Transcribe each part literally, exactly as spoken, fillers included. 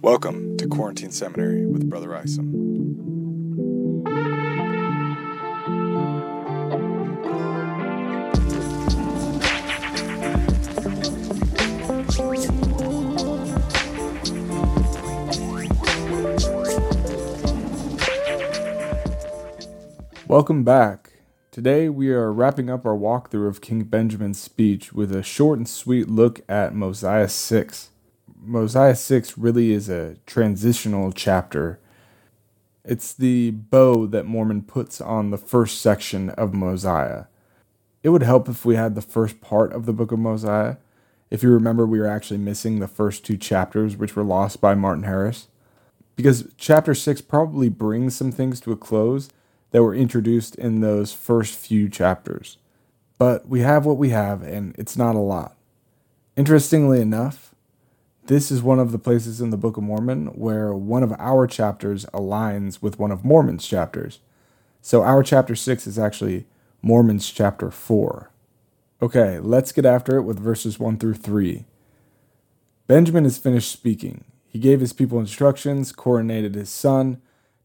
Welcome to Quarantine Seminary with Brother Isom. Welcome back. Today we are wrapping up our walkthrough of King Benjamin's speech with a short and sweet look at Mosiah six. Mosiah six really is a transitional chapter. It's the bow that Mormon puts on the first section of Mosiah. It would help if we had the first part of the Book of Mosiah. If you remember, we were actually missing the first two chapters, which were lost by Martin Harris, because chapter six probably brings some things to a close that were introduced in those first few chapters. But we have what we have, and it's not a lot. Interestingly enough, this is one of the places in the Book of Mormon where one of our chapters aligns with one of Mormon's chapters. So our chapter six is actually Mormon's chapter four. Okay, let's get after it with verses one through three. Benjamin is finished speaking. He gave his people instructions, coronated his son,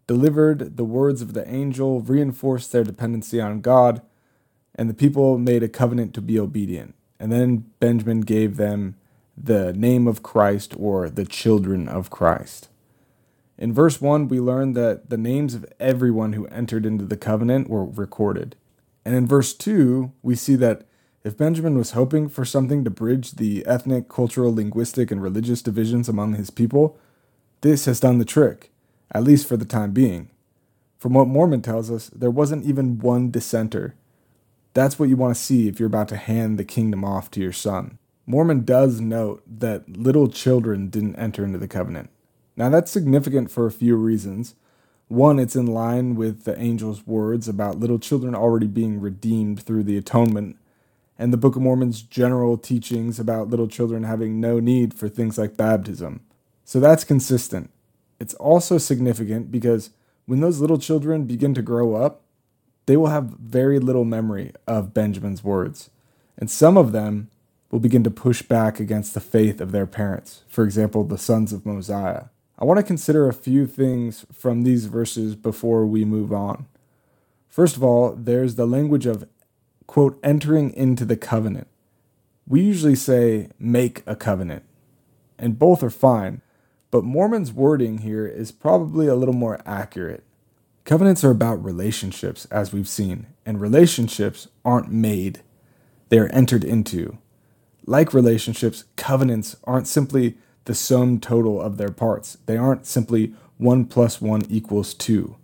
delivered the words of the angel, reinforced their dependency on God, and the people made a covenant to be obedient. And then Benjamin gave them the name of Christ, or the children of Christ. In verse one, we learn that the names of everyone who entered into the covenant were recorded. And in verse two, we see that if Benjamin was hoping for something to bridge the ethnic, cultural, linguistic, and religious divisions among his people, this has done the trick, at least for the time being. From what Mormon tells us, there wasn't even one dissenter. That's what you want to see if you're about to hand the kingdom off to your son. Mormon does note that little children didn't enter into the covenant. Now that's significant for a few reasons. One, it's in line with the angel's words about little children already being redeemed through the atonement, and the Book of Mormon's general teachings about little children having no need for things like baptism. So that's consistent. It's also significant because when those little children begin to grow up, they will have very little memory of Benjamin's words. And some of them will begin to push back against the faith of their parents, for example, the sons of Mosiah. I want to consider a few things from these verses before we move on. First of all, there's the language of, quote, entering into the covenant. We usually say, make a covenant, and both are fine, but Mormon's wording here is probably a little more accurate. Covenants are about relationships, as we've seen, and relationships aren't made, they are entered into. Like relationships, covenants aren't simply the sum total of their parts. They aren't simply one plus one equals two.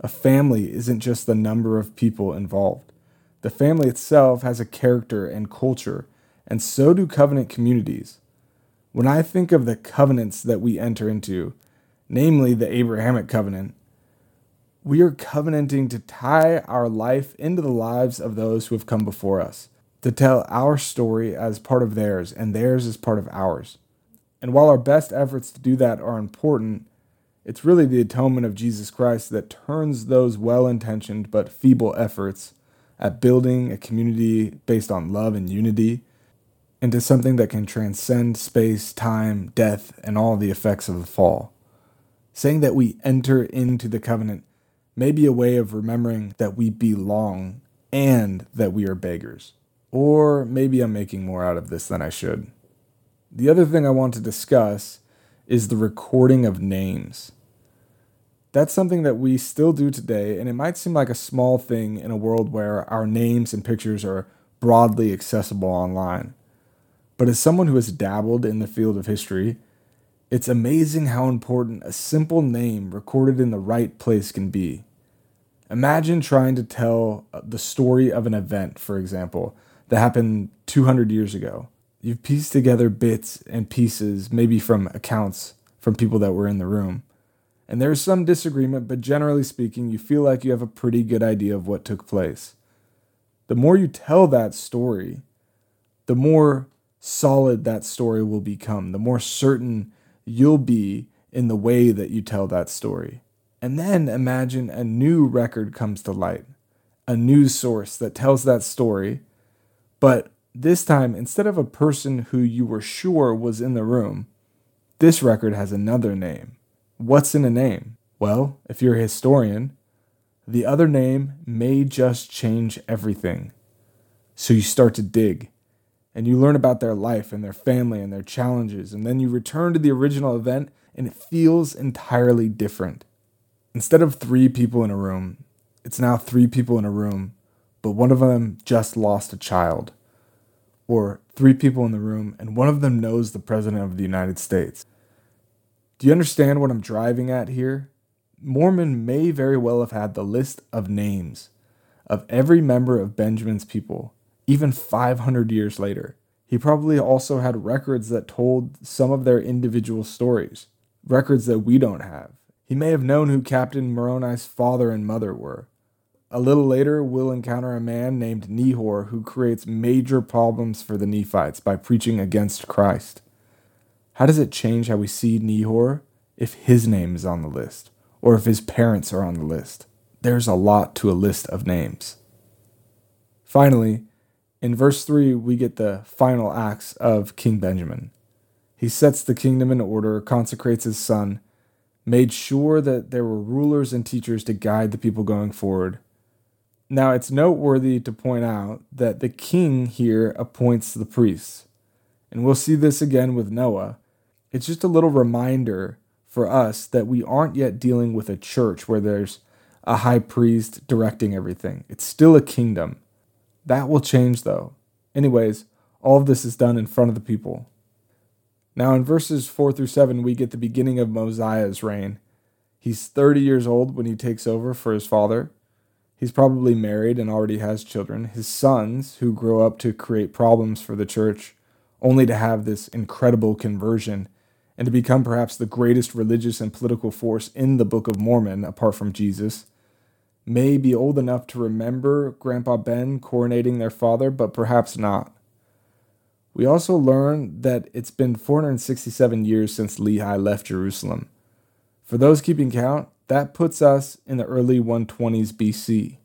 A family isn't just the number of people involved. The family itself has a character and culture, and so do covenant communities. When I think of the covenants that we enter into, namely the Abrahamic covenant, we are covenanting to tie our life into the lives of those who have come before us, to tell our story as part of theirs, and theirs as part of ours. And while our best efforts to do that are important, it's really the atonement of Jesus Christ that turns those well-intentioned but feeble efforts at building a community based on love and unity into something that can transcend space, time, death, and all the effects of the fall. Saying that we enter into the covenant may be a way of remembering that we belong and that we are beggars. Or maybe I'm making more out of this than I should. The other thing I want to discuss is the recording of names. That's something that we still do today, and it might seem like a small thing in a world where our names and pictures are broadly accessible online. But as someone who has dabbled in the field of history, it's amazing how important a simple name recorded in the right place can be. Imagine trying to tell the story of an event, for example, that happened two hundred years ago. You've pieced together bits and pieces, maybe from accounts from people that were in the room. And there's some disagreement, but generally speaking, you feel like you have a pretty good idea of what took place. The more you tell that story, the more solid that story will become, the more certain you'll be in the way that you tell that story. And then imagine a new record comes to light, a news source that tells that story. But this time, instead of a person who you were sure was in the room, This record has another name. What's in a name? Well, if you're a historian, the other name may just change everything. So you start to dig, and you learn about their life and their family and their challenges, and then you return to the original event, and it feels entirely different. Instead of three people in a room, it's now three people in a room, but one of them just lost a child. Or three people in the room, and one of them knows the President of the United States. Do you understand what I'm driving at here? Mormon may very well have had the list of names of every member of Benjamin's people, even five hundred years later. He probably also had records that told some of their individual stories, records that we don't have. He may have known who Captain Moroni's father and mother were. A little later, we'll encounter a man named Nehor who creates major problems for the Nephites by preaching against Christ. How does it change how we see Nehor if his name is on the list, or if his parents are on the list? There's a lot to a list of names. Finally, in verse three, we get the final acts of King Benjamin. He sets the kingdom in order, consecrates his son, made sure that there were rulers and teachers to guide the people going forward. Now, it's noteworthy to point out that the king here appoints the priests. And we'll see this again with Noah. It's just a little reminder for us that we aren't yet dealing with a church where there's a high priest directing everything. It's still a kingdom. That will change, though. Anyways, all of this is done in front of the people. Now, in verses four through seven, we get the beginning of Mosiah's reign. He's thirty years old when he takes over for his father. He's probably married and already has children. His sons, who grow up to create problems for the church, only to have this incredible conversion and to become perhaps the greatest religious and political force in the Book of Mormon, apart from Jesus, may be old enough to remember Grandpa Ben coronating their father, but perhaps not. We also learn that it's been four hundred sixty-seven years since Lehi left Jerusalem. For those keeping count, that puts us in the early one twenties B C.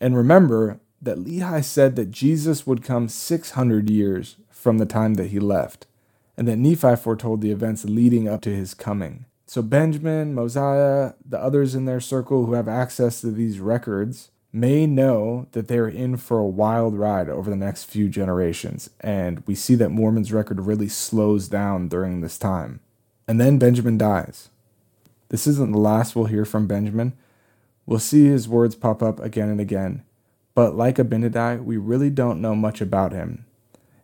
And remember that Lehi said that Jesus would come six hundred years from the time that he left, and that Nephi foretold the events leading up to his coming. So Benjamin, Mosiah, the others in their circle who have access to these records may know that they are in for a wild ride over the next few generations, and we see that Mormon's record really slows down during this time. And then Benjamin dies. This isn't the last we'll hear from Benjamin. We'll see his words pop up again and again. But like Abinadi, we really don't know much about him.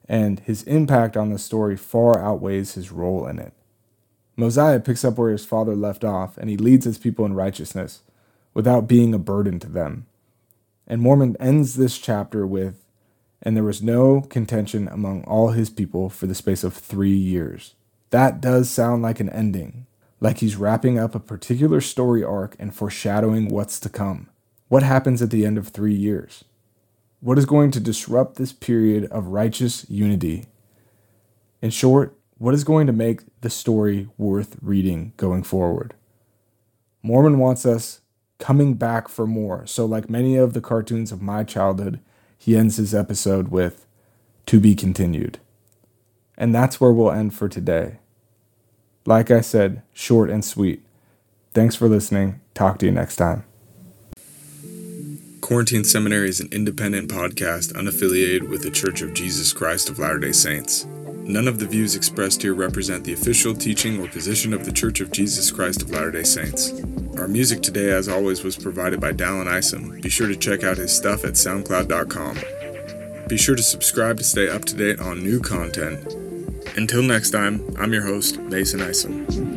And his impact on the story far outweighs his role in it. Mosiah picks up where his father left off, and he leads his people in righteousness without being a burden to them. And Mormon ends this chapter with, "And there was no contention among all his people for the space of three years. That does sound like an ending. Like he's wrapping up a particular story arc and foreshadowing what's to come. What happens at the end of three years? What is going to disrupt this period of righteous unity? In short, what is going to make the story worth reading going forward? Mormon wants us coming back for more. So like many of the cartoons of my childhood, he ends his episode with, "To be continued." And that's where we'll end for today. Like I said, short and sweet. Thanks for listening. Talk to you next time. Quarantine Seminary is an independent podcast unaffiliated with The Church of Jesus Christ of Latter-day Saints. None of the views expressed here represent the official teaching or position of The Church of Jesus Christ of Latter-day Saints. Our music today, as always, was provided by Dallin Isom. Be sure to check out his stuff at soundcloud dot com. Be sure to subscribe to stay up to date on new content. Until next time, I'm your host, Mason Eisen.